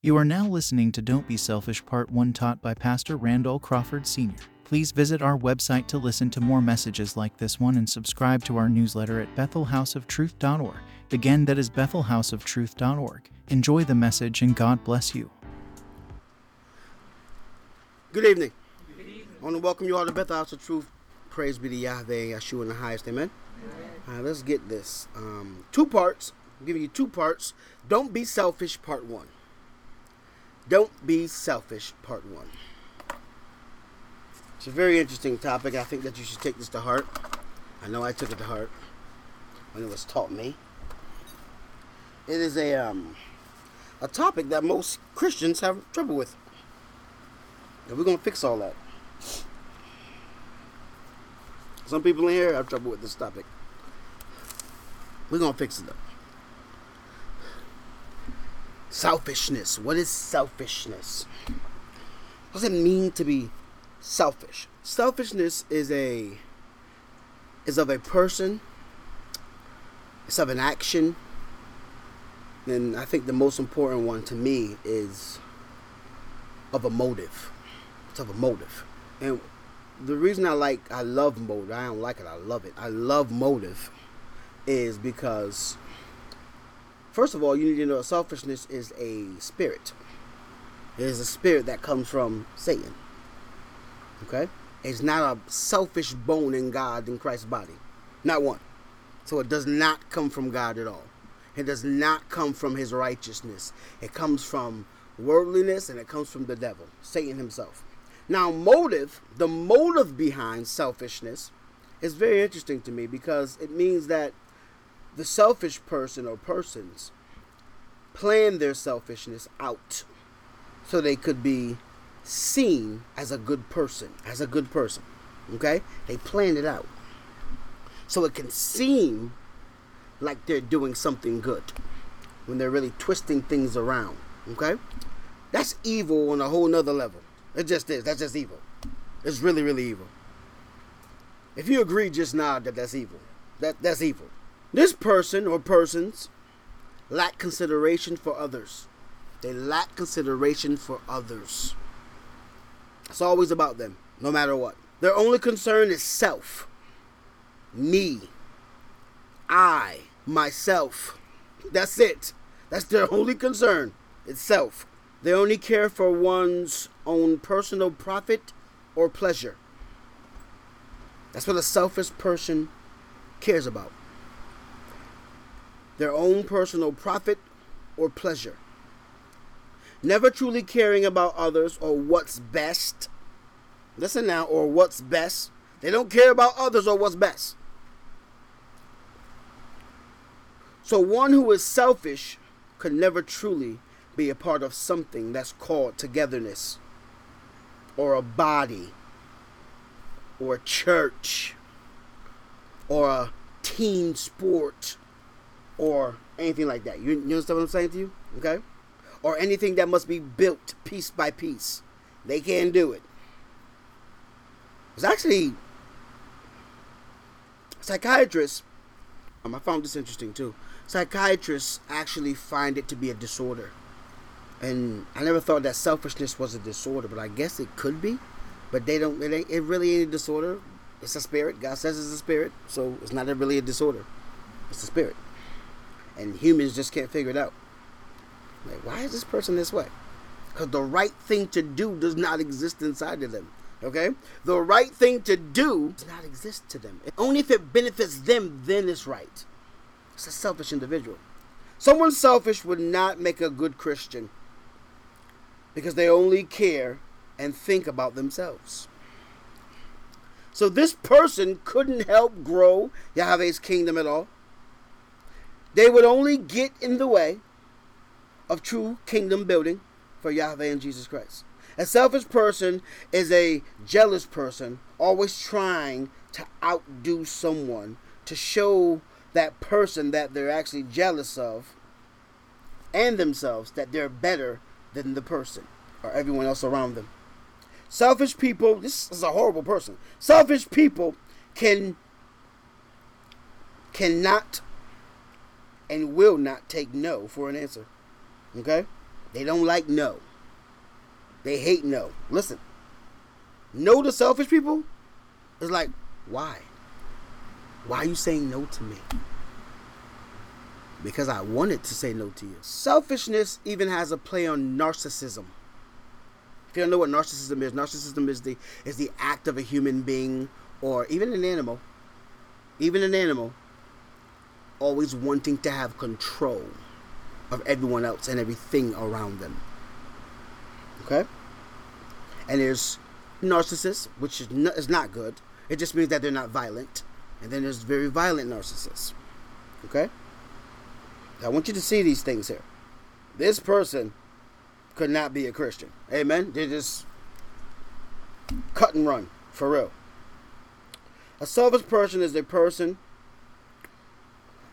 You are now listening to Don't Be Selfish Part 1, taught by Pastor Randall Crawford Sr. Please visit our website to listen to more messages like this one and subscribe to our newsletter at BethelHouseOfTruth.org. Again, that is BethelHouseOfTruth.org. Enjoy the message and God bless you. Good evening. Good evening. I want to welcome you all to Bethel House of Truth. Praise be to Yahweh, Yeshua in the highest. Amen. Amen. Let's get this. Two parts. I'm giving you two parts. Don't Be Selfish Part 1. Don't Be Selfish, Part 1. It's a very interesting topic. I think that you should take this to heart. I know I took it to heart when it was taught me. It is a topic that most Christians have trouble with. And we're going to fix all that. Some people in here have trouble with this topic. We're going to fix it up. Selfishness. What is selfishness? What does it mean to be selfish? Selfishness is of a person. It's of an action. And I think the most important one to me is of a motive. It's of a motive. And the reason I love motive. I don't like it. I love it. I love motive is because, first of all, you need to know that selfishness is a spirit. It is a spirit that comes from Satan. Okay? It's not a selfish bone in God, in Christ's body. Not one. So it does not come from God at all. It does not come from his righteousness. It comes from worldliness and it comes from the devil, Satan himself. Now, motive, the motive behind selfishness is very interesting to me because it means that the selfish person or persons plan their selfishness out so they could be seen as a good person, okay? They plan it out so it can seem like they're doing something good when they're really twisting things around, okay? That's evil on a whole nother level. It just is. That's just evil. It's really, really evil. If you agree just now that that's evil, that's evil. This person or persons lack consideration for others. They lack consideration for others. It's always about them, no matter what. Their only concern is self. Me. I. Myself. That's it. That's their only concern. It's self. They only care for one's own personal profit or pleasure. That's what a selfish person cares about. Their own personal profit or pleasure. Never truly caring about others or what's best. Listen now, or what's best. They don't care about others or what's best. So one who is selfish could never truly be a part of something that's called togetherness, or a body, or a church, or a team sport, or anything like that. You understand what I'm saying to you? Okay? Or anything that must be built piece by piece. They can't do it. It's actually psychiatrists, I found this interesting too. Psychiatrists actually find it to be a disorder. And I never thought that selfishness was a disorder, but I guess it could be. But they don't, it really ain't a disorder. It's a spirit. God says it's a spirit, so it's not really a disorder. It's a spirit. And humans just can't figure it out. Like, why is this person this way? Because the right thing to do does not exist inside of them. Okay? The right thing to do does not exist to them. Only if it benefits them, then it's right. It's a selfish individual. Someone selfish would not make a good Christian because they only care and think about themselves. So this person couldn't help grow Yahweh's kingdom at all. They would only get in the way of true kingdom building for Yahweh and Jesus Christ. A selfish person is a jealous person, always trying to outdo someone, to show that person that they're actually jealous of and themselves that they're better than the person or everyone else around them. Selfish people, this is a horrible person. Selfish people cannot and will not take no for an answer. Okay? They don't like no. They hate no. Listen, no to selfish people is like, why? Why are you saying no to me? Because I wanted to say no to you. Selfishness even has a play on narcissism. If you don't know what narcissism is the act of a human being or even an animal, always wanting to have control of everyone else and everything around them. Okay? And there's narcissists, which is not good. It just means that they're not violent. And then there's very violent narcissists. Okay? I want you to see these things here. This person could not be a Christian. Amen? They just cut and run. For real. A selfish person is a person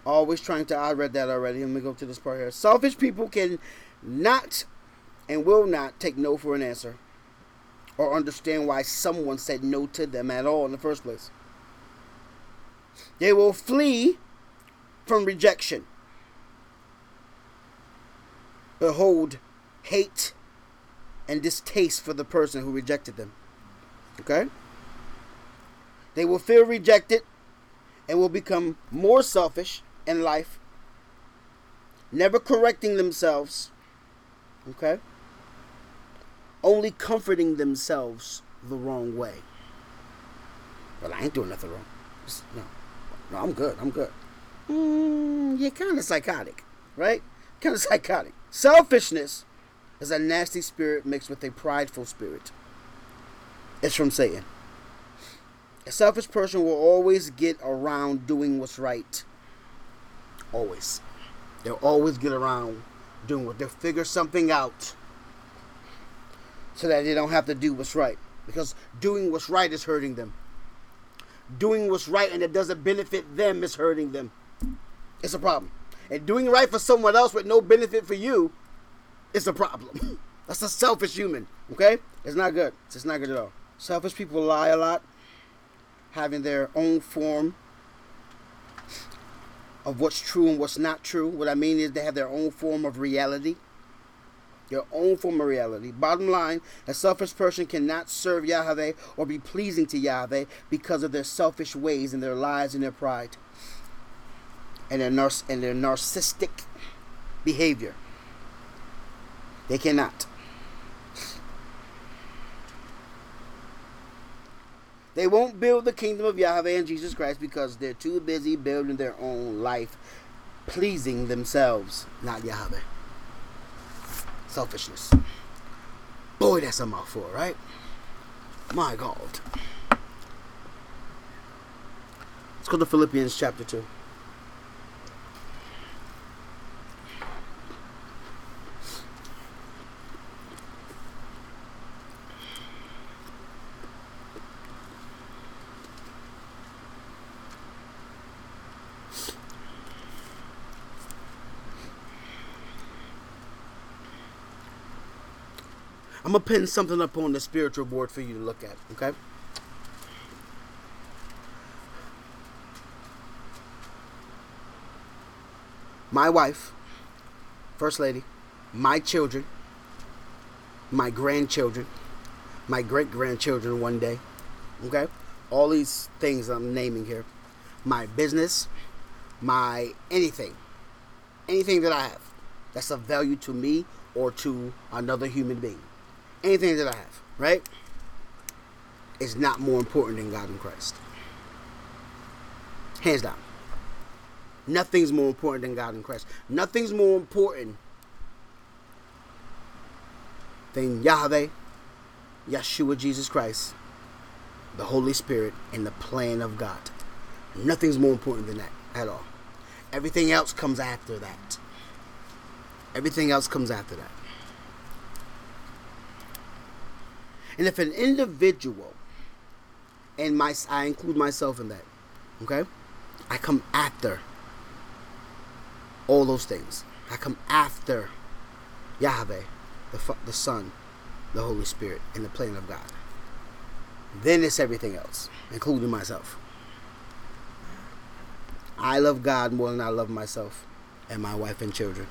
always trying to... I read that already. Let me go to this part here. Selfish people can not and will not take no for an answer or understand why someone said no to them at all in the first place. They will flee from rejection. But hold hate and distaste for the person who rejected them. Okay? They will feel rejected and will become more selfish in life, never correcting themselves. Okay? Only comforting themselves the wrong way. Well, I ain't doing nothing wrong. No, I'm good. You're kind of psychotic, right? Kind of psychotic. Selfishness is a nasty spirit mixed with a prideful spirit. It's from Satan. A selfish person will always get around doing what's right. Always. They'll always get around doing what... They'll figure something out so that they don't have to do what's right. Because doing what's right is hurting them. Doing what's right and it doesn't benefit them is hurting them. It's a problem. And doing right for someone else with no benefit for you is a problem. That's a selfish human, okay? It's not good. It's not good at all. Selfish people lie a lot, having their own form of what's true and what's not true. What I mean is they have their own form of reality. Your own form of reality. Bottom line, a selfish person cannot serve Yahweh or be pleasing to Yahweh because of their selfish ways and their lies and their pride and their narcissistic behavior. They cannot. They won't build the kingdom of Yahweh and Jesus Christ because they're too busy building their own life, pleasing themselves, not Yahweh. Selfishness. Boy, that's a mouthful, right? My God. Let's go to Philippians chapter 2. I'm going to pin something up on the spiritual board for you to look at, okay? My wife, First Lady, my children, my grandchildren, my great-grandchildren one day, okay? All these things I'm naming here. My business, my anything. Anything that I have that's of value to me or to another human being. Anything that I have, right, is not more important than God and Christ. Hands down. Nothing's more important than God and Christ. Nothing's more important than Yahweh, Yeshua, Jesus Christ, the Holy Spirit, and the plan of God. Nothing's more important than that at all. Everything else comes after that. Everything else comes after that. And if an individual, and I include myself in that, okay? I come after all those things. I come after Yahweh, the Son, the Holy Spirit, and the plan of God. Then it's everything else, including myself. I love God more than I love myself and my wife and children.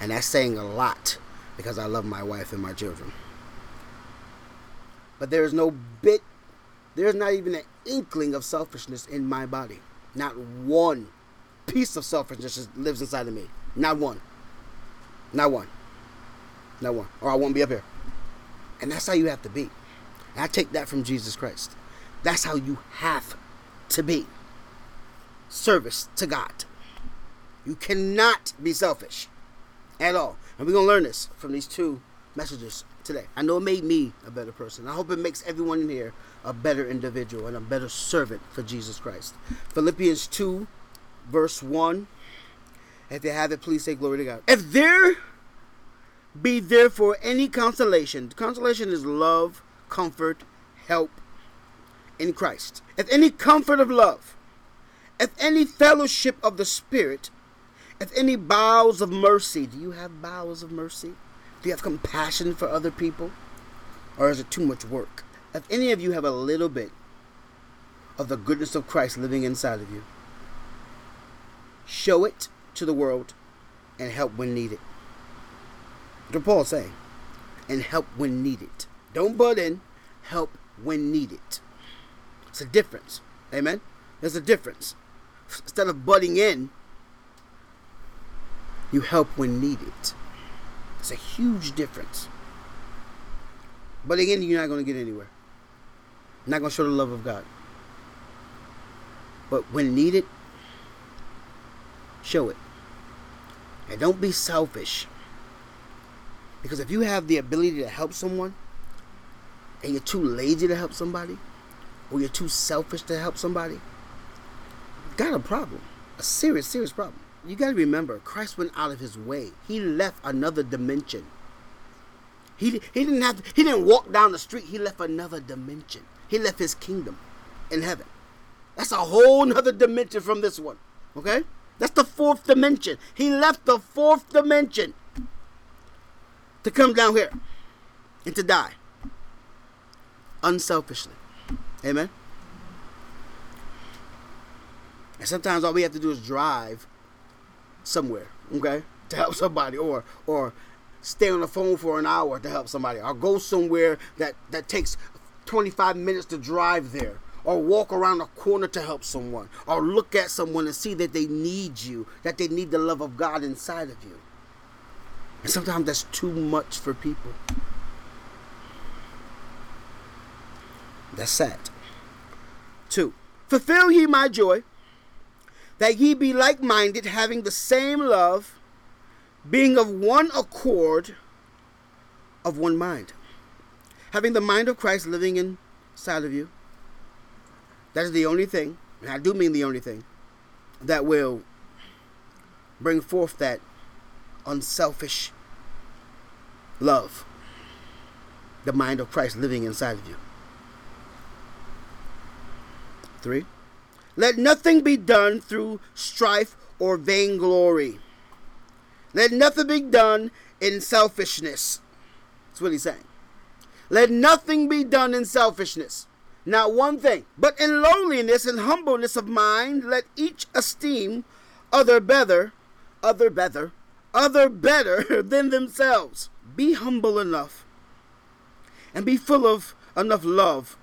And that's saying a lot, because I love my wife and my children. But there's not even an inkling of selfishness in my body. Not one piece of selfishness just lives inside of me. Not one. Not one. Not one. Or I won't be up here. And that's how you have to be. And I take that from Jesus Christ. That's how you have to be. Service to God. You cannot be selfish at all. And we're going to learn this from these two messages today. I know it made me a better person. I hope it makes everyone in here a better individual and a better servant for Jesus Christ. Philippians 2, verse 1. If you have it, please say glory to God. If there be therefore any consolation. Consolation is love, comfort, help in Christ. If any comfort of love, if any fellowship of the Spirit, if any bowels of mercy. Do you have bowels of mercy? Do you have compassion for other people? Or is it too much work? If any of you have a little bit of the goodness of Christ living inside of you, show it to the world and help when needed. What Paul's saying. And help when needed. Don't butt in. Help when needed. It's a difference. Amen? There's a difference. Instead of butting in, you help when needed. It's a huge difference. But again, you're not going to get anywhere. You're not going to show the love of God. But when needed, show it. And don't be selfish. Because if you have the ability to help someone, and you're too lazy to help somebody, or you're too selfish to help somebody, you got a problem. A serious, serious problem. You got to remember, Christ went out of his way. He left another dimension. He didn't walk down the street. He left another dimension. He left his kingdom in heaven. That's a whole nother dimension from this one. Okay? That's the fourth dimension. He left the fourth dimension to come down here and to die unselfishly. Amen? And sometimes all we have to do is drive somewhere, okay, to help somebody, or stay on the phone for an hour to help somebody, or go somewhere that takes 25 minutes to drive there, or walk around a corner to help someone, or look at someone and see that they need you, that they need the love of God inside of you. And sometimes that's too much for people. That's sad. 2. Fulfill ye my joy, that ye be like-minded, having the same love, being of one accord, of one mind. Having the mind of Christ living inside of you. That is the only thing, and I do mean the only thing, that will bring forth that unselfish love, the mind of Christ living inside of you. 3. Let nothing be done through strife or vainglory. Let nothing be done in selfishness. That's what he's saying. Let nothing be done in selfishness. Not one thing. But in lowliness and humbleness of mind, let each esteem other better than themselves. Be humble enough and be full of enough love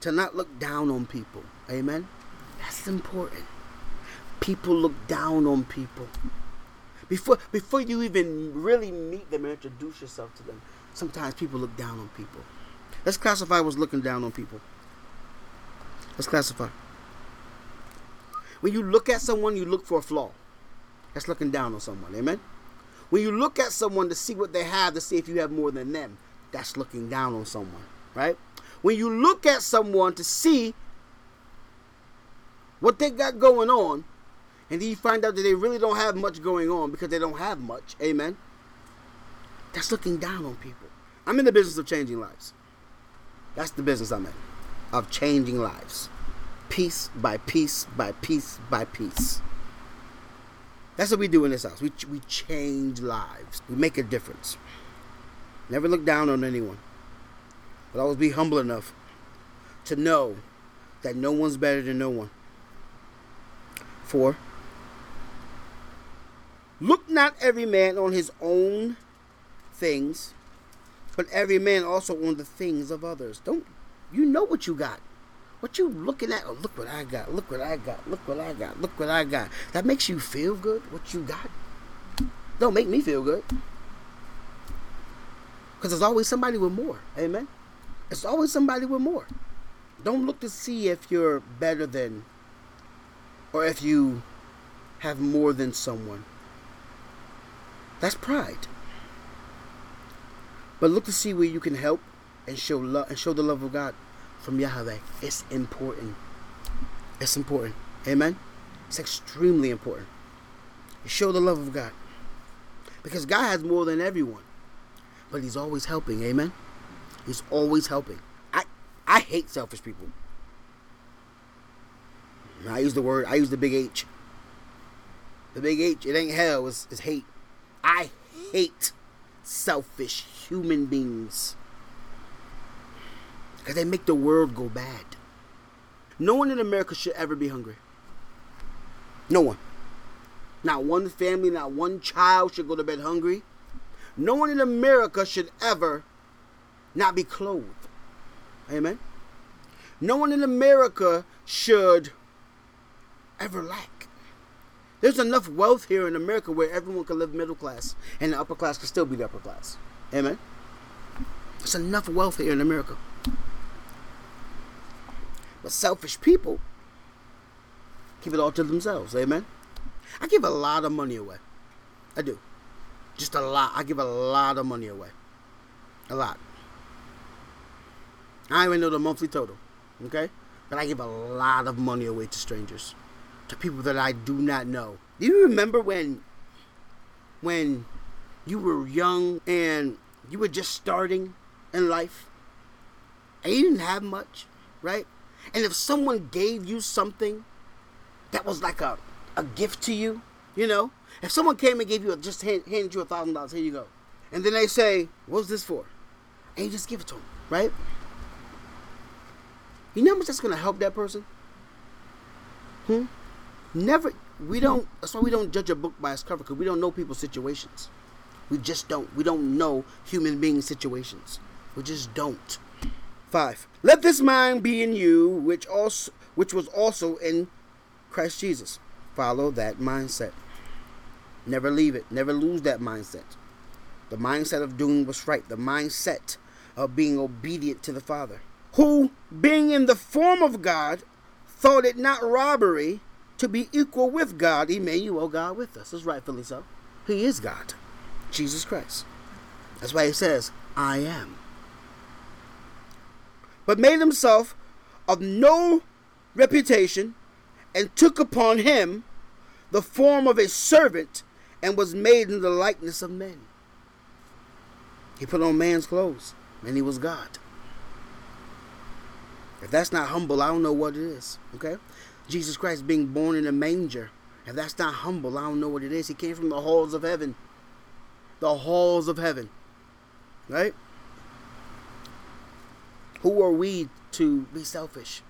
to not look down on people. Amen? That's important. People look down on people. Before you even really meet them and introduce yourself to them, sometimes people look down on people. Let's classify what's looking down on people. Let's classify. When you look at someone, you look for a flaw. That's looking down on someone. Amen? When you look at someone to see what they have, to see if you have more than them, that's looking down on someone. Right? When you look at someone to see what they got going on, and then you find out that they really don't have much going on because they don't have much. Amen? That's looking down on people. I'm in the business of changing lives. That's the business I'm in. Of changing lives. Piece by piece by piece by piece. That's what we do in this house. We change lives. We make a difference. Never look down on anyone. But always be humble enough to know that no one's better than no one. 4. Look not every man on his own things, but every man also on the things of others. Don't you know what you got? What you looking at? Oh, look what I got. Look what I got. Look what I got. Look what I got. That makes you feel good. What you got don't make me feel good, because there's always somebody with more. Amen. There's always somebody with more. Don't look to see if you're better than, or if you have more than someone. That's pride. But look to see where you can help and show love, and show the love of God from Yahweh. It's important. It's important. Amen. It's extremely important. Show the love of God, because God has more than everyone, but He's always helping. Amen. He's always helping. I hate selfish people. I use the big H. The big H, it ain't hell, it's hate. I hate selfish human beings, because they make the world go bad. No one in America should ever be hungry. No one. Not one family, not one child should go to bed hungry. No one in America should ever not be clothed. Amen. No one in America should ever lack. There's enough wealth here in America where everyone can live middle class, and the upper class can still be the upper class. Amen. There's enough wealth here in America. But selfish people keep it all to themselves. Amen. I give a lot of money away. I do. Just a lot. I give a lot of money away. A lot. I don't even know the monthly total, okay? But I give a lot of money away to strangers, to people that I do not know. Do you remember when you were young and you were just starting in life, and you didn't have much, right? And if someone gave you something that was like a gift to you, you know? If someone came and gave you, just handed you $1,000, here you go. And then they say, what's this for? And you just give it to them, right? You know how much that's going to help that person? Never. We don't. That's why we don't judge a book by its cover, because we don't know people's situations. We just don't. We don't know human beings' situations. We just don't. 5. Let this mind be in you, which was also in Christ Jesus. Follow that mindset. Never leave it. Never lose that mindset. The mindset of doing what's right. The mindset of being obedient to the Father. Who, being in the form of God, thought it not robbery to be equal with God. Emmanuel, God with us. That's rightfully so. He is God. Jesus Christ. That's why He says, I am. But made Himself of no reputation, and took upon Him the form of a servant, and was made in the likeness of men. He put on man's clothes, and He was God. If that's not humble, I don't know what it is, okay? Jesus Christ being born in a manger. If that's not humble, I don't know what it is. He came from the halls of heaven. The halls of heaven, right? Who are we to be selfish?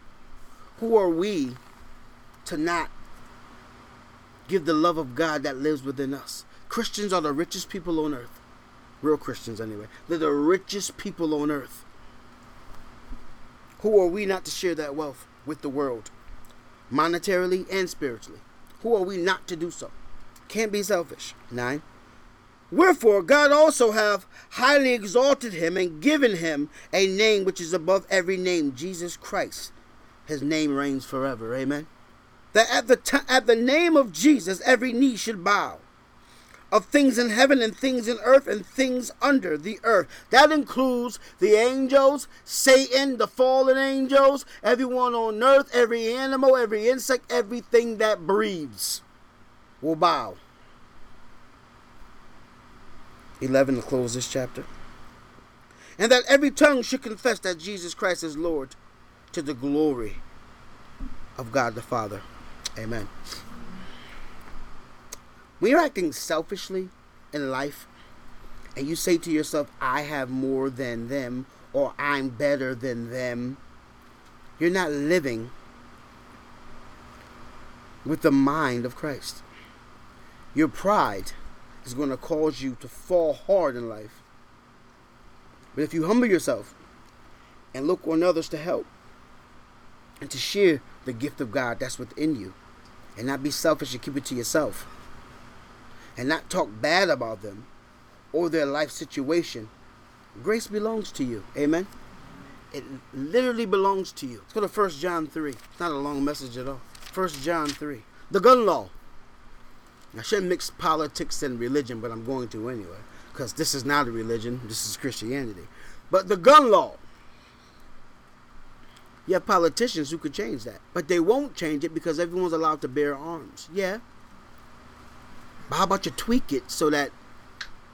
Who are we to not give the love of God that lives within us? Christians are the richest people on earth. Real Christians, anyway. They're the richest people on earth. Who are we not to share that wealth with the world, monetarily and spiritually? Who are we not to do so? Can't be selfish. 9. Wherefore God also hath highly exalted Him, and given Him a name which is above every name, Jesus Christ. His name reigns forever. Amen. That at the name of Jesus every knee should bow, of things in heaven and things in earth and things under the earth. That includes the angels, Satan, the fallen angels, everyone on earth, every animal, every insect, everything that breathes will bow. 11 to close this chapter. And that every tongue should confess that Jesus Christ is Lord, to the glory of God the Father. Amen. When you're acting selfishly in life, and you say to yourself, I have more than them, or I'm better than them, you're not living with the mind of Christ. Your pride is going to cause you to fall hard in life. But if you humble yourself and look on others to help and to share the gift of God that's within you, and not be selfish and keep it to yourself, and not talk bad about them or their life situation, grace belongs to you. Amen? It literally belongs to you. Let's go to 1 John 3. It's not a long message at all. 1 John 3. The gun law. I shouldn't mix politics and religion, but I'm going to anyway, because this is not a religion. This is Christianity. But the gun law. You have politicians who could change that, but they won't change it because everyone's allowed to bear arms. Yeah. But how about you tweak it so that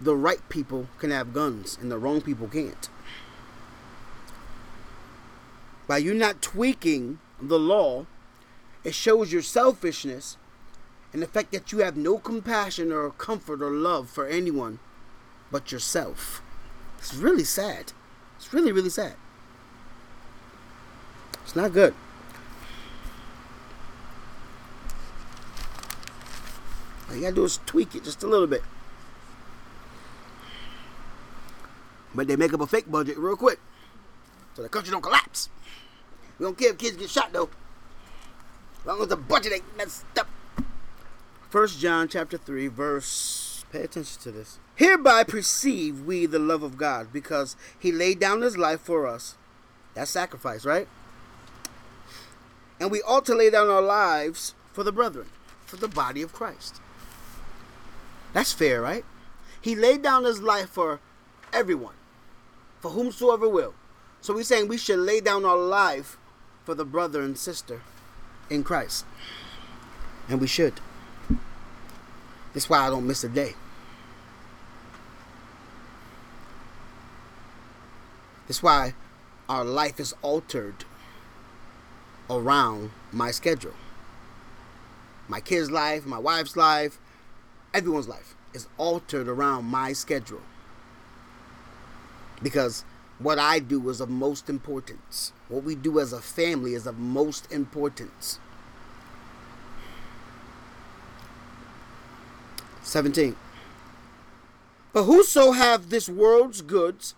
the right people can have guns and the wrong people can't? By you not tweaking the law, it shows your selfishness and the fact that you have no compassion or comfort or love for anyone but yourself. It's really sad. It's really, really sad. It's not good. All you gotta do is tweak it just a little bit. But they make up a fake budget real quick so the country don't collapse. We don't care if kids get shot though, as long as the budget ain't messed up. 1 John chapter 3 verse, pay attention to this. Hereby perceive we the love of God, because he laid down his life for us. That's sacrifice, right? And we ought to lay down our lives for the brethren, for the body of Christ. That's fair, right? He laid down his life for everyone, for whomsoever will. So we're saying we should lay down our life for the brother and sister in Christ. And we should. That's why I don't miss a day. That's why our life is altered around my schedule. My kid's life, my wife's life, everyone's life is altered around my schedule, because what I do is of most importance. What we do as a family is of most importance. 17. But whoso have this world's goods,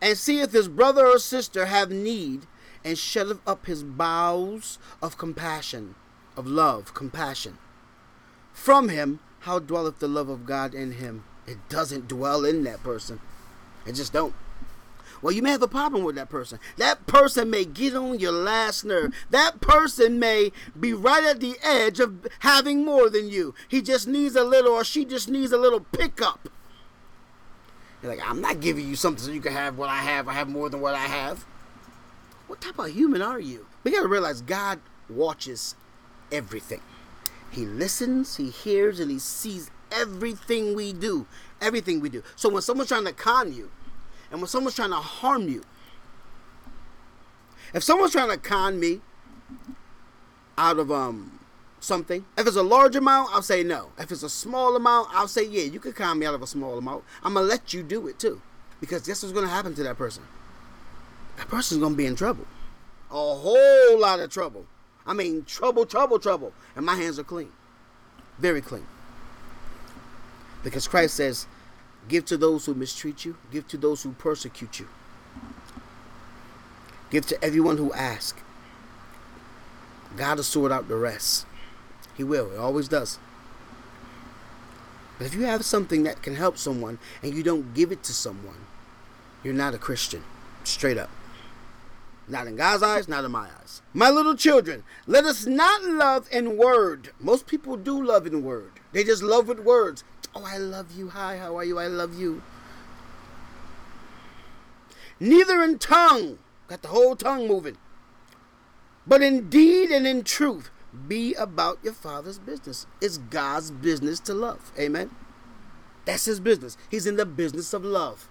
and seeth his brother or sister have need, and shutteth up his bowels of compassion, of love, compassion, from him, how dwelleth the love of God in him? It doesn't dwell in that person. It just don't. Well, you may have a problem with that person. That person may get on your last nerve. That person may be right at the edge of having more than you. He just needs a little, or she just needs a little pickup. You're like, I'm not giving you something so you can have what I have. I have more than what I have. What type of human are you? We got to realize God watches everything. He listens, he hears, and he sees everything we do. Everything we do. So when someone's trying to con you, and when someone's trying to harm you, if someone's trying to con me out of something, if it's a large amount, I'll say no. If it's a small amount, I'll say, yeah, you can con me out of a small amount. I'm going to let you do it too. Because guess what's going to happen to that person? That person's going to be in trouble. A whole lot of trouble. I mean, trouble, trouble, trouble. And my hands are clean. Very clean. Because Christ says, give to those who mistreat you. Give to those who persecute you. Give to everyone who asks. God will sort out the rest. He will. He always does. But if you have something that can help someone and you don't give it to someone, you're not a Christian. Straight up. Not in God's eyes, not in my eyes. My little children, let us not love in word. Most people do love in word. They just love with words. Oh, I love you. Hi, how are you? I love you. Neither in tongue. Got the whole tongue moving. But in deed and in truth, be about your Father's business. It's God's business to love. Amen? That's his business. He's in the business of love.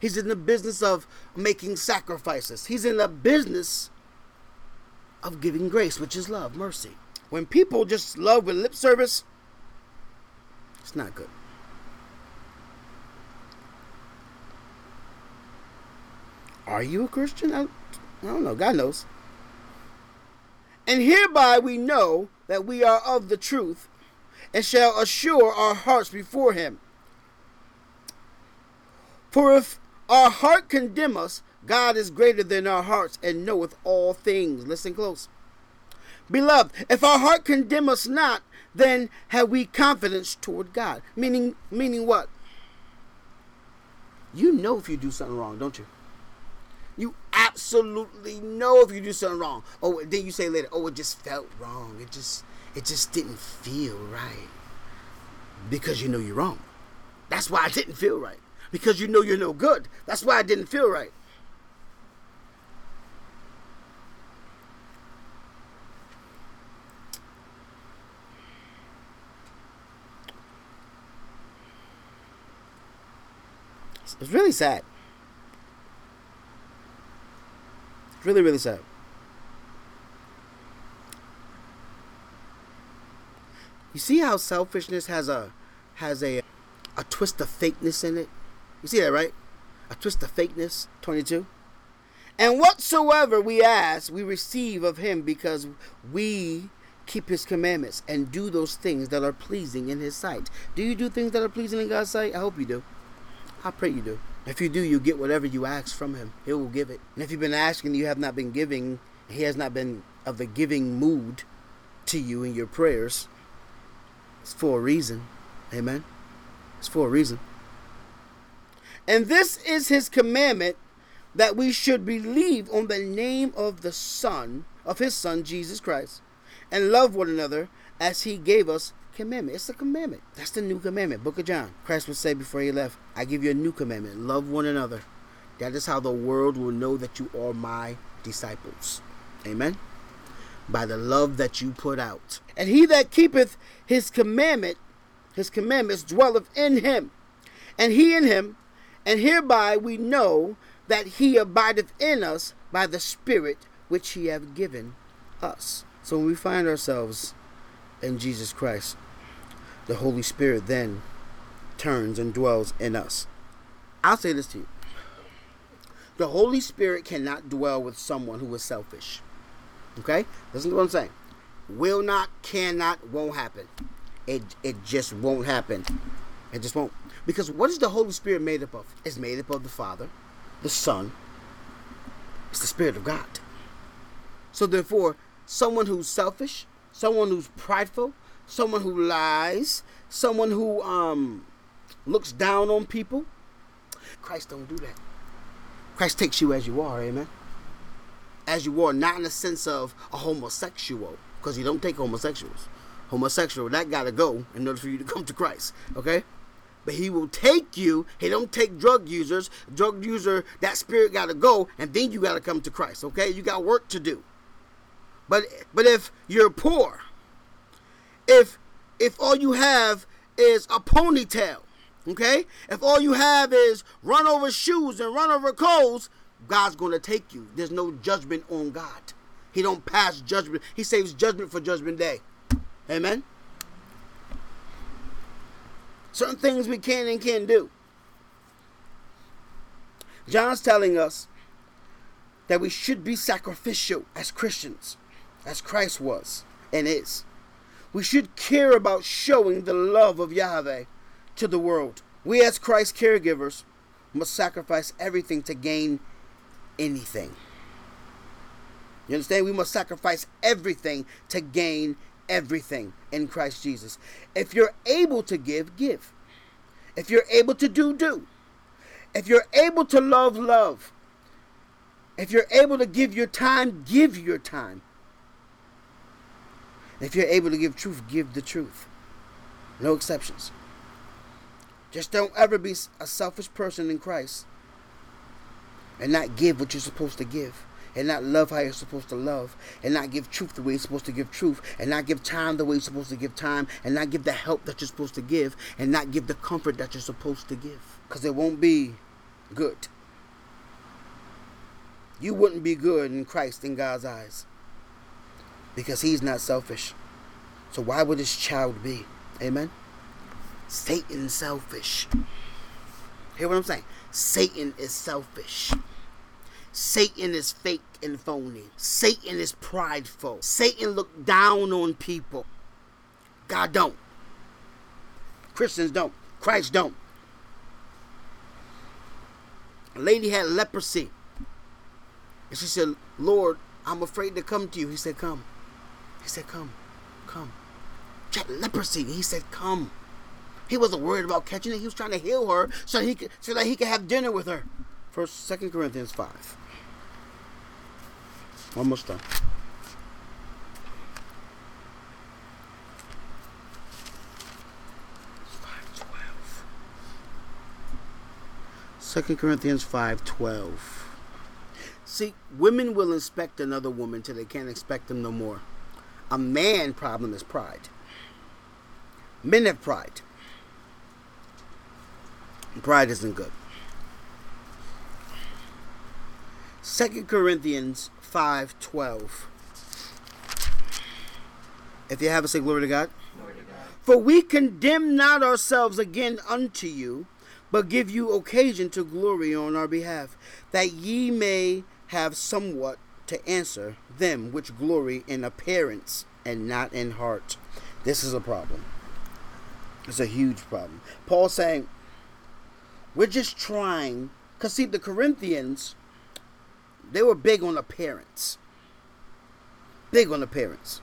He's in the business of making sacrifices. He's in the business of giving grace, which is love, mercy. When people just love with lip service, it's not good. Are you a Christian? I don't know. God knows. And hereby we know that we are of the truth, and shall assure our hearts before him. For if our heart condemn us, God is greater than our hearts and knoweth all things. Listen close. Beloved, if our heart condemn us not, then have we confidence toward God. Meaning what? You know if you do something wrong, don't you? You absolutely know if you do something wrong. Oh, then you say later, oh, it just felt wrong. It just didn't feel right. Because you know you're wrong. That's why I didn't feel right. Because you know you're no good. That's why I didn't feel right. It's really sad. It's really, really sad. You see how selfishness has a twist of fakeness in it? You see that, right? A twist of fakeness, 22. And whatsoever we ask, we receive of him, because we keep his commandments and do those things that are pleasing in his sight. Do you do things that are pleasing in God's sight? I hope you do. I pray you do. If you do, you get whatever you ask from him. He will give it. And if you've been asking, you have not been giving, he has not been of a giving mood to you in your prayers, it's for a reason. Amen? It's for a reason. And this is his commandment, that we should believe on the name of the Son, of his Son, Jesus Christ, and love one another as he gave us commandment. It's a commandment. That's the new commandment. Book of John. Christ would say before he left, I give you a new commandment. Love one another. That is how the world will know that you are my disciples. Amen? By the love that you put out. And he that keepeth his commandments dwelleth in him, and he in him. And hereby we know that he abideth in us, by the Spirit which he hath given us. So when we find ourselves in Jesus Christ, the Holy Spirit then turns and dwells in us. I'll say this to you. The Holy Spirit cannot dwell with someone who is selfish. Okay? Listen to what I'm saying. Will not, cannot, won't happen. It just won't happen. It just won't. Because what is the Holy Spirit made up of? It's made up of the Father, the Son. It's the Spirit of God. So therefore, someone who's selfish, someone who's prideful, someone who lies, someone who looks down on people, Christ don't do that. Christ takes you as you are, amen? As you are, not in the sense of a homosexual, because he don't take homosexuals. Homosexual, that got to go in order for you to come to Christ, okay? But he will take you. He don't take drug users. Drug user, that spirit got to go, and then you got to come to Christ, okay? You got work to do. But if you're poor, if all you have is a ponytail, okay? If all you have is run over shoes and run over coals, God's going to take you. There's no judgment on God. He don't pass judgment. He saves judgment for judgment day. Amen? Certain things we can and can't do. John's telling us that we should be sacrificial as Christians, as Christ was and is. We should care about showing the love of Yahweh to the world. We as Christ's caregivers must sacrifice everything to gain anything. You understand? We must sacrifice everything to gain everything in Christ Jesus. If you're able to give, give. If you're able to do, do. If you're able to love, love. If you're able to give your time, give your time. If you're able to give truth, give the truth. No exceptions. Just don't ever be a selfish person in Christ and not give what you're supposed to give, and not love how you're supposed to love, and not give truth the way you're supposed to give truth, and not give time the way you're supposed to give time, and not give the help that you're supposed to give, and not give the comfort that you're supposed to give. Because it won't be good. You wouldn't be good in Christ, in God's eyes, because he's not selfish. So why would his child be? Amen? Satan's selfish. Hear what I'm saying? Satan is selfish. Satan is fake and phony. Satan is prideful. Satan looked down on people. God don't. Christians don't. Christ don't. A lady had leprosy. And she said, Lord, I'm afraid to come to you. He said, come. He said, come. She had leprosy. He said, come. He wasn't worried about catching it. He was trying to heal her so that he could have dinner with her. 2 Corinthians 5. Almost done. Corinthians 5:12. See, women will inspect another woman till they can't expect them no more. A man's problem is pride. Men have pride. Pride isn't good. 2 Corinthians 5:12. If you have it, say glory to God. Glory to God. For we condemn not ourselves again unto you, but give you occasion to glory on our behalf, that ye may have somewhat to answer them which glory in appearance and not in heart. This is a problem. It's a huge problem. Paul's saying, we're just trying, because see, the Corinthians, they were big on appearance. Big on appearance.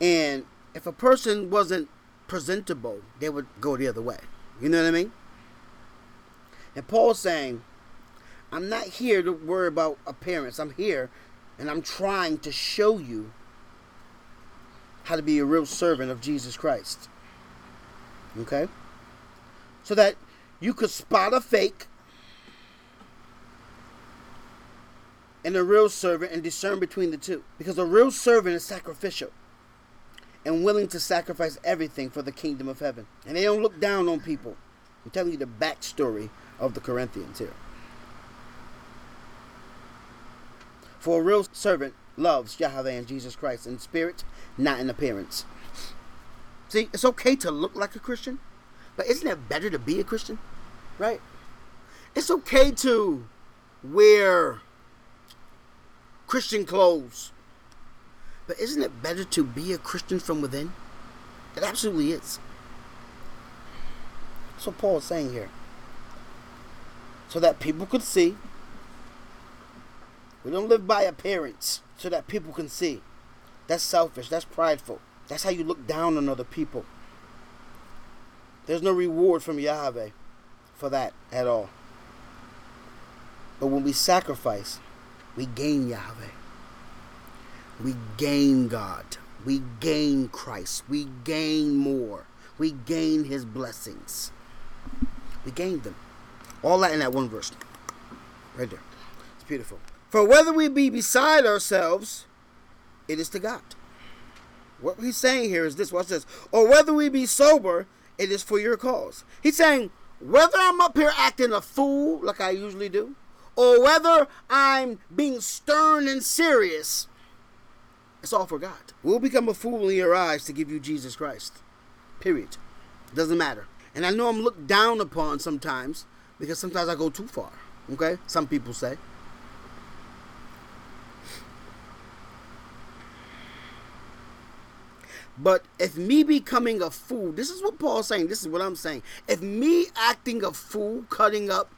And if a person wasn't presentable, they would go the other way. You know what I mean? And Paul's saying, I'm not here to worry about appearance. I'm here and I'm trying to show you how to be a real servant of Jesus Christ. Okay? So that you could spot a fake and a real servant and discern between the two. Because a real servant is sacrificial and willing to sacrifice everything for the kingdom of heaven. And they don't look down on people. I'm telling you the backstory of the Corinthians here. For a real servant loves Yahweh and Jesus Christ in spirit, not in appearance. See, it's okay to look like a Christian, but isn't it better to be a Christian? Right? It's okay to wear Christian clothes, but isn't it better to be a Christian from within? It absolutely is. That's what Paul is saying here. So that people could see. We don't live by appearance so that people can see. That's selfish. That's prideful. That's how you look down on other people. There's no reward from Yahweh for that at all. But when we sacrifice, we gain Yahweh. We gain God. We gain Christ. We gain more. We gain his blessings. We gain them. All that in that one verse. Right there. It's beautiful. For whether we be beside ourselves, it is to God. What he's saying here is this. Watch this. Or whether we be sober, it is for your cause. He's saying, whether I'm up here acting a fool like I usually do, or whether I'm being stern and serious, it's all for God. We'll become a fool in your eyes to give you Jesus Christ. Period. Doesn't matter. And I know I'm looked down upon sometimes because sometimes I go too far. Okay? Some people say. But if me becoming a fool, this is what Paul's saying, this is what I'm saying. If me acting a fool, cutting up,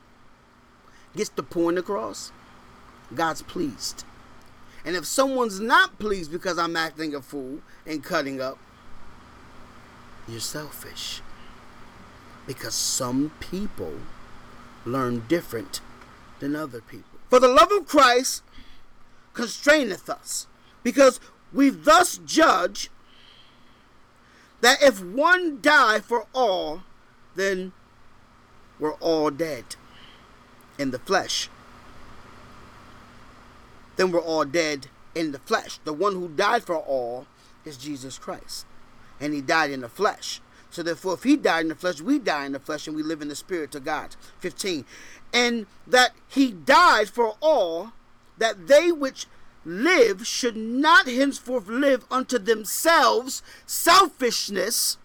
gets the point across, God's pleased. And if someone's not pleased because I'm acting a fool and cutting up, you're selfish. Because some people learn different than other people. For the love of Christ constraineth us, because we thus judge that if one die for all, then we're all dead in the flesh. Then we're all dead in the flesh. The one who died for all is Jesus Christ. And he died in the flesh. So therefore, if he died in the flesh, we die in the flesh and we live in the spirit to God. 15. And that he died for all, that they which live should not henceforth live unto themselves selfishness.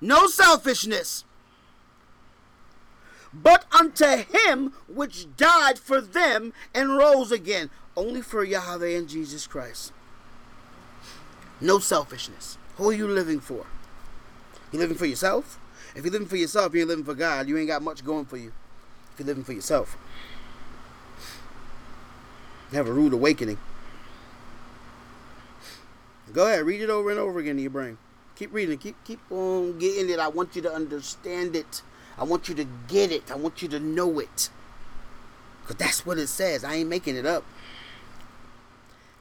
No selfishness. But unto him which died for them and rose again. Only for Yahweh and Jesus Christ. No selfishness. Who are you living for? You living for yourself? If you're living for yourself, you're living for God. You ain't got much going for you. you're living for yourself. Have a rude awakening. Go ahead, read it over and over again in your brain. Keep reading, keep on getting it. I want you to understand it. I want you to get it. I want you to know it. Because that's what it says. I ain't making it up.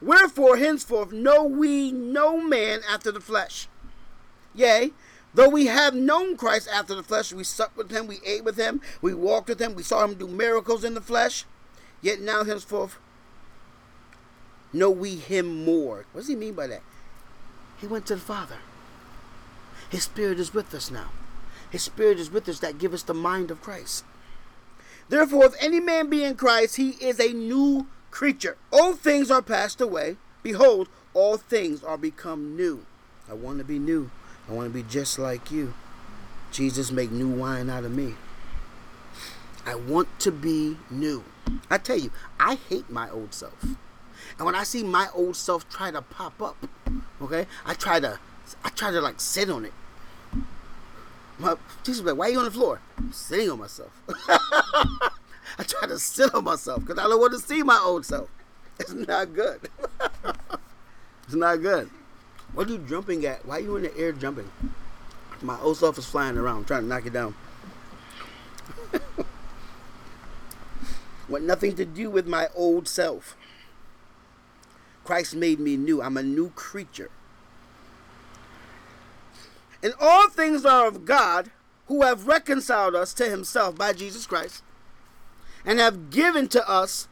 Wherefore, henceforth, know we no man after the flesh. Yea, though we have known Christ after the flesh, we supped with him, we ate with him, we walked with him, we saw him do miracles in the flesh. Yet now, henceforth, know we him more. What does he mean by that? He went to the Father. His Spirit is with us now. His Spirit is with us that give us the mind of Christ. Therefore, if any man be in Christ, he is a new creature. Old things are passed away. Behold, all things are become new. I want to be new. I want to be just like you. Jesus, make new wine out of me. I want to be new. I tell you, I hate my old self. And when I see my old self try to pop up, okay, I try to like sit on it. Jesus was like, why are you on the floor? I'm sitting on myself. I try to sit on myself because I don't want to see my old self. It's not good. It's not good. What are you jumping at? Why are you in the air jumping? My old self is flying around trying to knock it down. Want nothing to do with my old self. Christ made me new. I'm a new creature. And all things are of God, who have reconciled us to himself by Jesus Christ, and have given to us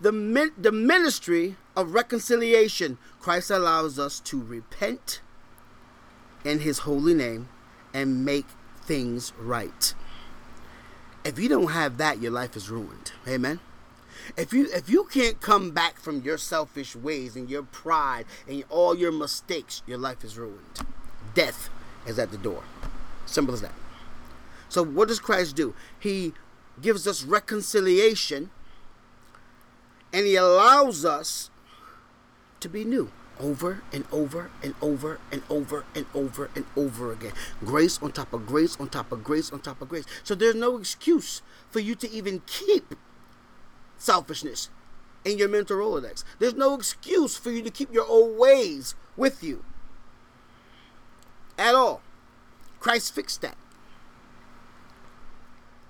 the ministry of reconciliation. Christ allows us to repent in his holy name and make things right. If you don't have that, your life is ruined. Amen. If you can't come back from your selfish ways and your pride and all your mistakes, your life is ruined. Death is at the door. Simple as that. So what does Christ do? He gives us reconciliation, and he allows us to be new over and over and over and over and over and over again. Grace on top of grace on top of grace on top of grace. So there's no excuse for you to even keep selfishness in your mental Rolodex. There's no excuse for you to keep your old ways with you at all. Christ fixed that.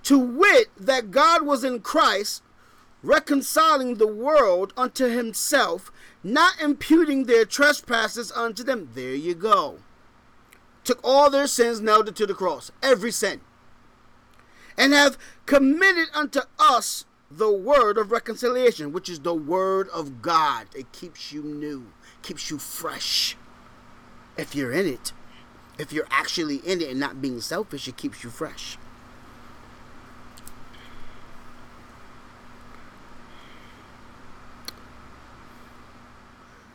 To wit, that God was in Christ, reconciling the world unto himself, not imputing their trespasses unto them. There you go. Took all their sins, nailed it to the cross. Every sin. And have committed unto us the word of reconciliation, which is the word of God. It keeps you new. Keeps you fresh. If you're in it. If you're actually in it and not being selfish, it keeps you fresh.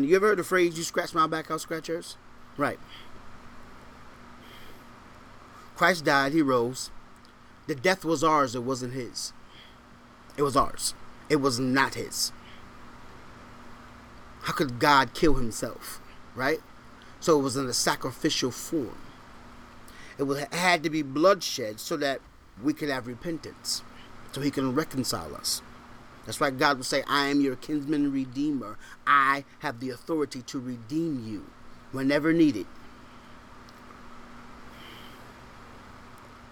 You ever heard the phrase, you scratch my back, I'll scratch yours? Right. Christ died, he rose. The death was ours, it wasn't his. It was ours. It was not his. How could God kill himself? Right? So it was in a sacrificial form. It had to be bloodshed so that we could have repentance. So he can reconcile us. That's why God would say, I am your kinsman redeemer. I have the authority to redeem you whenever needed.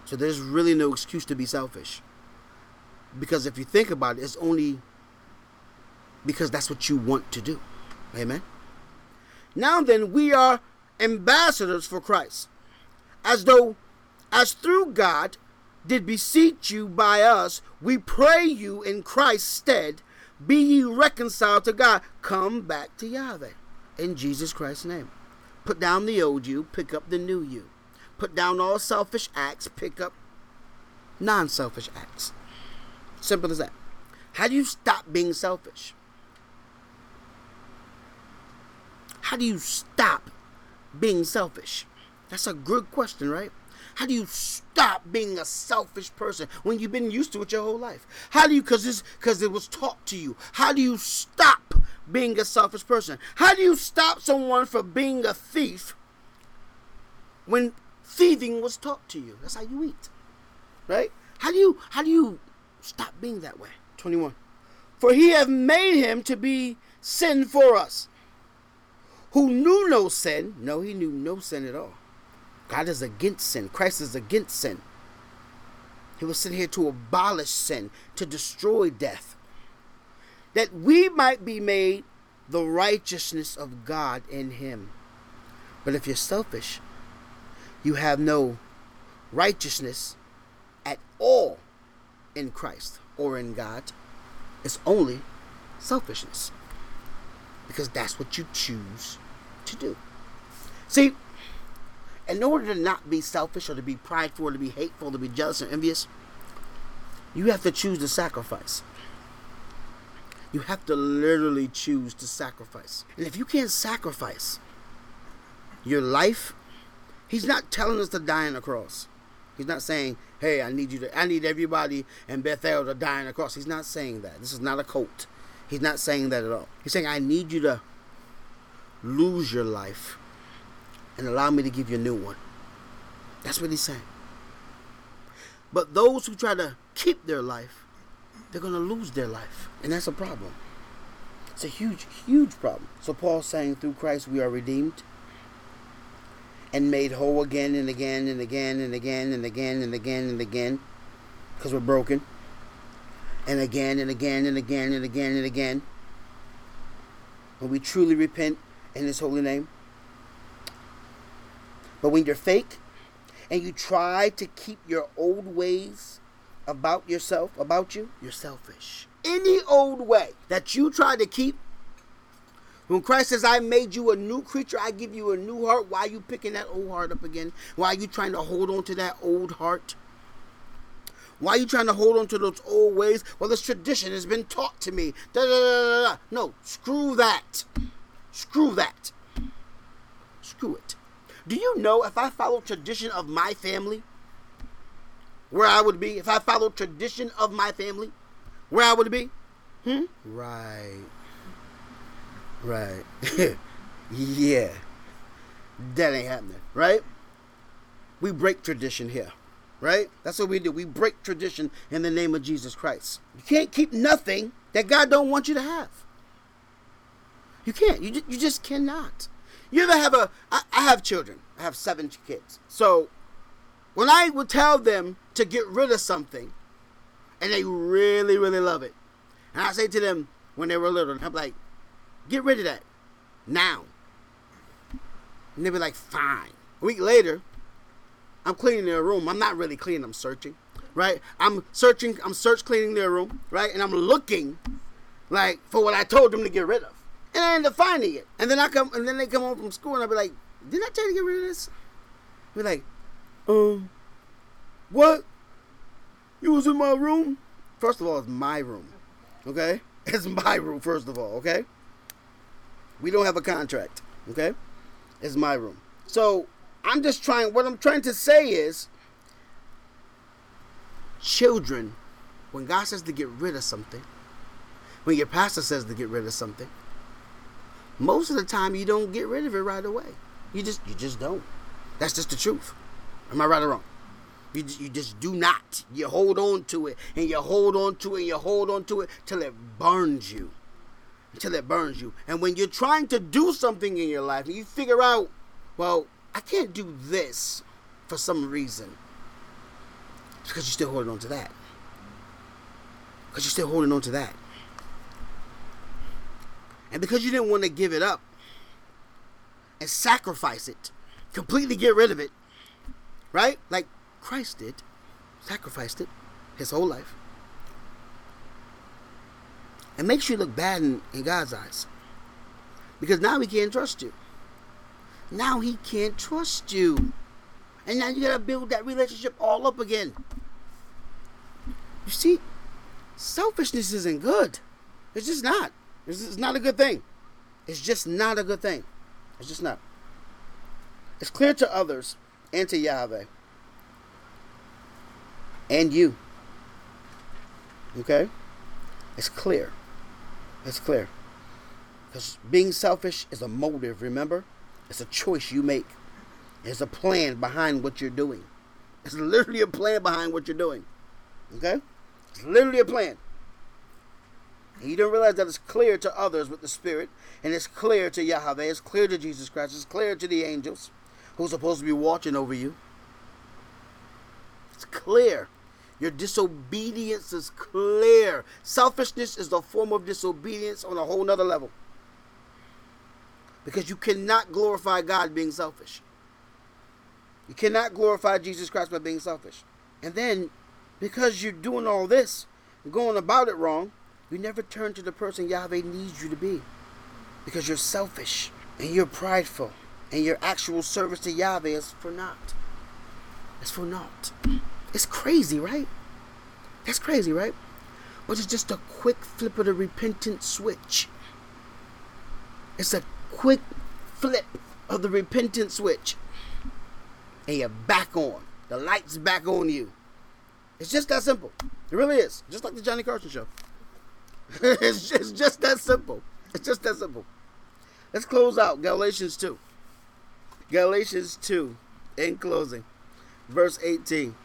So there's really no excuse to be selfish. Because if you think about it, it's only because that's what you want to do. Amen? Now then, we are ambassadors for Christ. As through God did beseech you by us, we pray you in Christ's stead, be ye reconciled to God. Come back to Yahweh in Jesus Christ's name. Put down the old you, pick up the new you. Put down all selfish acts, pick up non-selfish acts. Simple as that. How do you stop being selfish? How do you stop being selfish? That's a good question, right? How do you stop being a selfish person when you've been used to it your whole life? How do you, because it was taught to you. How do you stop being a selfish person? How do you stop someone from being a thief when thieving was taught to you? That's how you eat, right? How do you Stop being that way. 21. For he hath made him to be sin for us, who knew no sin. No, he knew no sin at all. God is against sin. Christ is against sin. He was sent here to abolish sin, to destroy death, that we might be made the righteousness of God in him. But if you're selfish, you have no righteousness at all in Christ or in God. It's only selfishness, because that's what you choose to do. See, in order to not be selfish or to be prideful or to be hateful, to be jealous and envious, you have to choose to sacrifice. You have to literally choose to sacrifice. And if you can't sacrifice your life, he's not telling us to die on the cross. He's not saying, hey, I need everybody in Bethel to die on the cross. He's not saying that. This is not a cult. He's not saying that at all. He's saying, I need you to lose your life and allow me to give you a new one. That's what he's saying. But those who try to keep their life, they're going to lose their life. And that's a problem. It's a huge, huge problem. So Paul's saying, through Christ we are redeemed and made whole again and again and again and again and again and again and again, because we're broken. And again and again and again and again and again. When we truly repent in his holy name. But when you're fake and you try to keep your old ways about yourself, about you, you're selfish. Any old way that you try to keep, when Christ says, I made you a new creature, I give you a new heart, why are you picking that old heart up again? Why are you trying to hold on to that old heart? Why are you trying to hold on to those old ways? Well, this tradition has been taught to me. Da, da, da, da, da. No, screw that. Screw that. Screw it. Do you know if I followed tradition of my family, where I would be? If I followed tradition of my family, where I would be? Right. Right. Yeah. That ain't happening, right? We break tradition here, right? That's what we do. We break tradition in the name of Jesus Christ. You can't keep nothing that God don't want you to have. You can't. You just cannot. You ever have I have children. I have 7 kids. So when I would tell them to get rid of something, and they really, really love it, and I say to them when they were little, I'm like, get rid of that now. And they'd be like, fine. A week later, I'm cleaning their room. I'm not really cleaning, I'm searching, right? I'm search cleaning their room, right? And I'm looking like for what I told them to get rid of. And I end up finding it. And then they come home from school and I'll be like, didn't I tell you to get rid of this? I'll be like, what? You was in my room? First of all, it's my room. Okay? It's my room, first of all, okay? We don't have a contract. Okay? It's my room. So what I'm trying to say is, children, when God says to get rid of something, when your pastor says to get rid of something, most of the time you don't get rid of it right away. You just don't. That's just the truth. Am I right or wrong? You just do not. You hold on to it, and you hold on to it, and you hold on to it till it burns you. Until it burns you. And when you're trying to do something in your life, and you figure out, well, I can't do this for some reason, it's because you're still holding on to that. Because you're still holding on to that. And because you didn't want to give it up and sacrifice it, completely get rid of it, right? Like Christ did, sacrificed it his whole life. It makes you look bad in God's eyes, because now he can't trust you. Now he can't trust you. And now you got to build that relationship all up again. You see, selfishness isn't good. It's just not. It's not a good thing. It's just not a good thing. It's just not. It's clear to others and to Yahweh and you. Okay? It's clear. It's clear. Because being selfish is a motive, remember? It's a choice you make. There's a plan behind what you're doing. It's literally a plan behind what you're doing. Okay? It's literally a plan. You don't realize that it's clear to others with the Spirit, and it's clear to Yahweh, it's clear to Jesus Christ, it's clear to the angels who's supposed to be watching over you. It's clear. Your disobedience is clear. Selfishness is the form of disobedience on a whole nother level, because you cannot glorify God being selfish. You cannot glorify Jesus Christ by being selfish. And then, because you're doing all this, going about it wrong, you never turn to the person Yahweh needs you to be, because you're selfish and you're prideful, and your actual service to Yahweh is for naught. It's for naught. It's crazy, right? That's crazy, right? But it's just a quick flip of the repentant switch. It's a quick flip of the repentant switch, and you're back on. The light's back on you. It's just that simple. It really is. Just like the Johnny Carson show. It's just that simple. It's just that simple. Let's close out. Galatians 2. Galatians 2, in closing. Verse 18.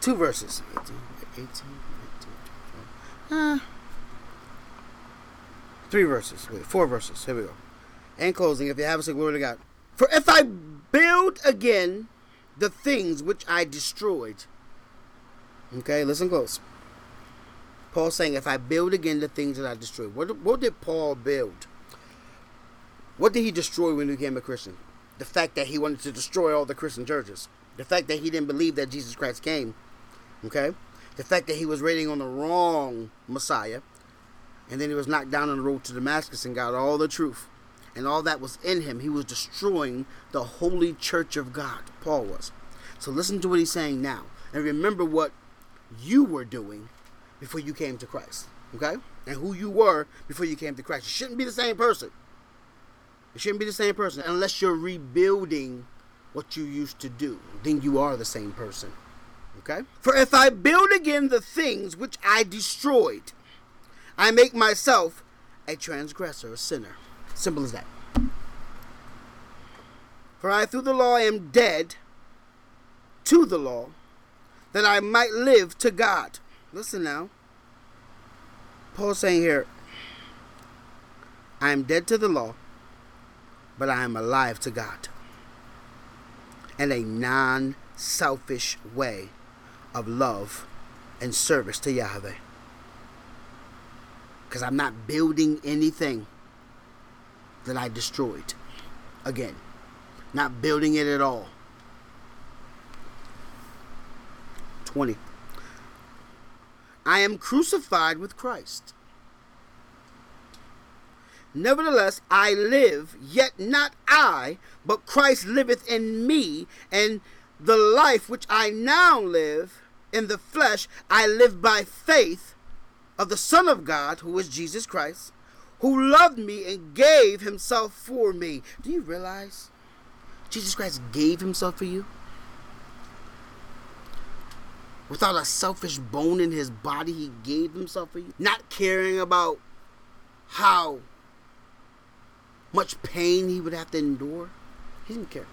Two verses. 3 verses. Wait, 4 verses. Here we go. And closing, if you have a say, glory to God. For if I build again the things which I destroyed. Okay, listen close. Paul's saying, if I build again the things that I destroyed. What did Paul build? What did he destroy when he became a Christian? The fact that he wanted to destroy all the Christian churches. The fact that he didn't believe that Jesus Christ came. Okay? The fact that he was waiting on the wrong Messiah. And then he was knocked down on the road to Damascus and got all the truth. And all that was in him. He was destroying the holy church of God. Paul was. So listen to what he's saying now. And remember what you were doing before you came to Christ. Okay? And who you were before you came to Christ. You shouldn't be the same person. You shouldn't be the same person unless you're rebuilding what you used to do. Then you are the same person. Okay? For if I build again the things which I destroyed, I make myself a transgressor, a sinner. Simple as that. For I through the law am dead to the law, that I might live to God. Listen now. Paul's saying here, I am dead to the law, but I am alive to God. And a non-selfish way of love and service to Yahweh. Because I'm not building anything that I destroyed. Again, not building it at all. 20. I am crucified with Christ. Nevertheless, I live, yet not I, but Christ liveth in me, and the life which I now live in the flesh, I live by faith of the Son of God, who is Jesus Christ, who loved me and gave himself for me. Do you realize Jesus Christ gave himself for you? Without a selfish bone in his body, he gave himself for you. Not caring about how much pain he would have to endure. He didn't care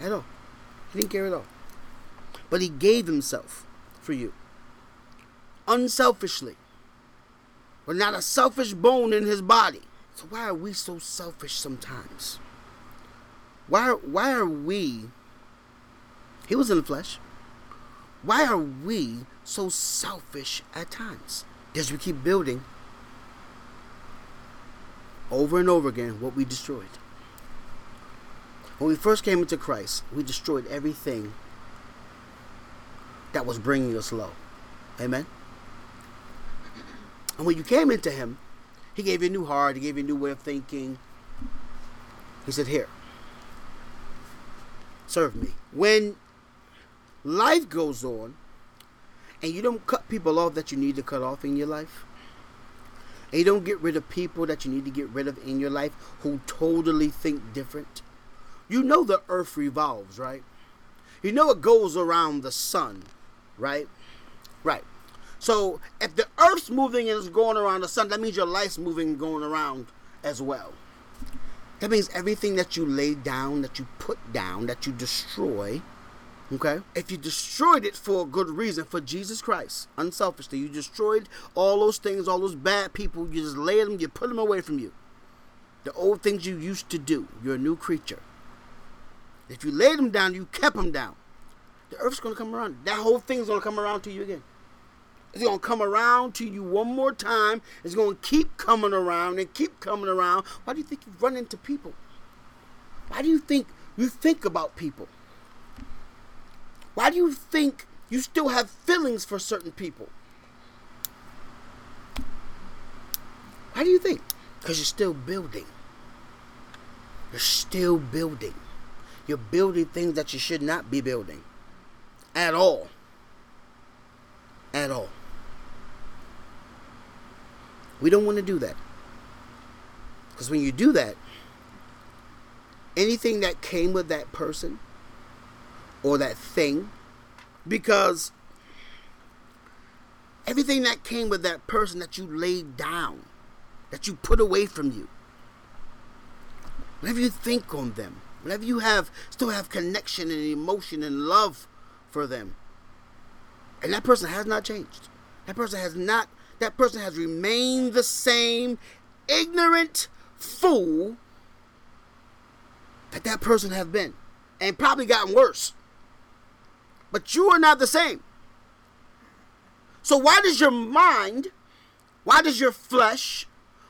at all. He didn't care at all. But he gave himself for you. Unselfishly. With not a selfish bone in his body. So why are we so selfish sometimes? Why are we... He was in the flesh. Why are we so selfish at times? Because we keep building over and over again what we destroyed. When we first came into Christ, we destroyed everything that was bringing us low. Amen? And when you came into him, he gave you a new heart, he gave you a new way of thinking. He said, here, serve me. When life goes on, and you don't cut people off that you need to cut off in your life, and you don't get rid of people that you need to get rid of in your life who totally think different, You know the earth revolves, right? You know it goes around the sun, right? Right. So if the earth's moving and it's going around the sun, that means your life's moving and going around as well. That means everything that you lay down, that you put down, that you destroy, okay? If you destroyed it for a good reason, for Jesus Christ, unselfishly, you destroyed all those things, all those bad people, you just lay them, you put them away from you. The old things you used to do, you're a new creature. If you laid them down, you kept them down. The earth's going to come around. That whole thing's going to come around to you again. It's going to come around to you one more time. It's going to keep coming around and keep coming around. Why do you think you run into people? Why do you think you think about people? Why do you think you still have feelings for certain people? Why do you think? Because you're still building. You're still building. You're building things that you should not be building at all. At all. We don't want to do that. Because when you do that, anything that came with that person or that thing, because everything that came with that person that you laid down, that you put away from you, whenever you think on them, whenever you still have connection and emotion and love for them, and that person has not changed. That person has remained the same ignorant fool that person have been, and probably gotten worse. But you are not the same. So why does your mind, why does your flesh,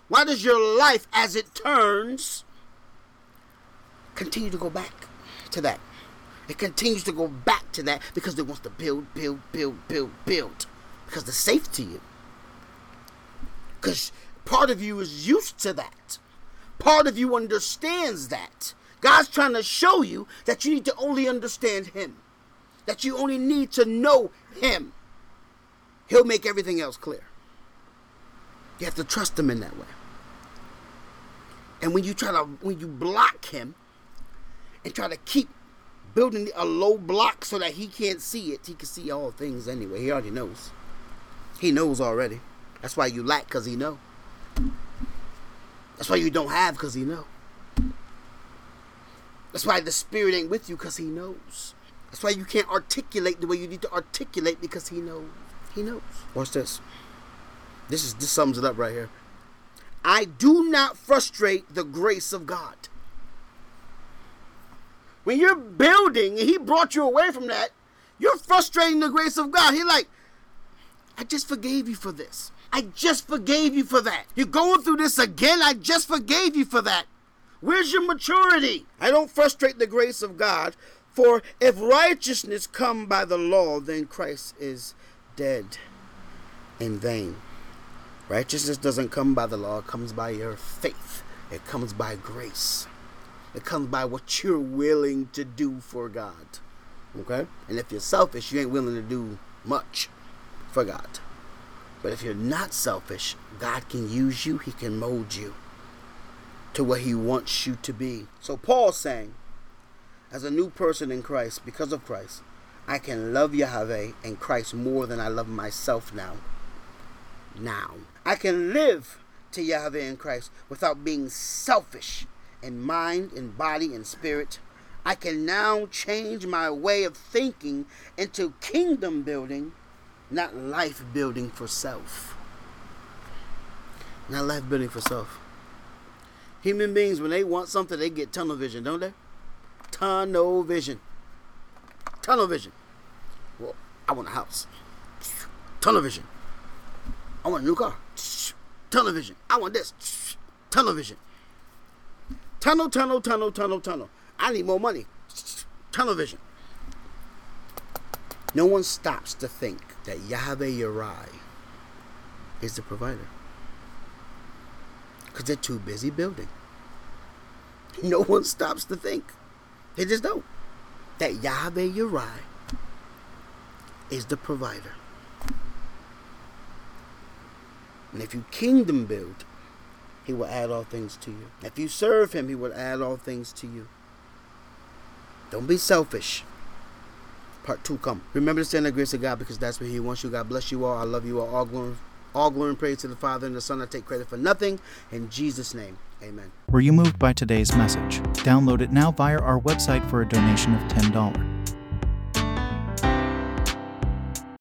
why does your life as it turns continue to go back to that? It continues to go back to that because it wants to build. Because it's safe to you. Because part of you is used to that. Part of you understands that. God's trying to show you that you need to only understand Him. That you only need to know Him. He'll make everything else clear. You have to trust Him in that way. And when you block Him and try to keep building a low block so that He can't see it. He can see all things anyway. He already knows. He knows already. That's why you lack, because He know. That's why you don't have, because He know. That's why the Spirit ain't with you, because He knows. That's why you can't articulate the way you need to articulate, because He knows. He knows. Watch this. This sums it up right here. I do not frustrate the grace of God. When you're building and He brought you away from that, you're frustrating the grace of God. He like, I just forgave you for this. I just forgave you for that. You're going through this again. I just forgave you for that. Where's your maturity? I don't frustrate the grace of God, for if righteousness come by the law, then Christ is dead in vain. Righteousness doesn't come by the law. It comes by your faith. It comes by grace. It comes by what you're willing to do for God. Okay? And if you're selfish, you ain't willing to do much for God. But if you're not selfish, God can use you. He can mold you to what He wants you to be. So Paul's saying, as a new person in Christ, because of Christ, I can love Yahweh and Christ more than I love myself now. Now. I can live to Yahweh and Christ without being selfish. In mind, in body, and spirit. I can now change my way of thinking into kingdom building, not life building for self. Not life building for self. Human beings, when they want something, they get tunnel vision, don't they? Tunnel vision. Tunnel vision. Well, I want a house. Tunnel vision. I want a new car. Tunnel vision. I want this. Tunnel vision. Tunnel. I need more money. Tunnel vision. No one stops to think that Yahweh Yarai is the provider. Because they're too busy building. No one stops to think. They just don't. That Yahweh Yarai is the provider. And if you kingdom build, He will add all things to you. If you serve Him, He will add all things to you. Don't be selfish. Part 2 come. Remember to stand in the grace of God, because that's what he wants you. God bless you all. I love you all. All glory and praise to the Father and the Son. I take credit for nothing. In Jesus' name, amen. Were you moved by today's message? Download it now via our website for a donation of $10.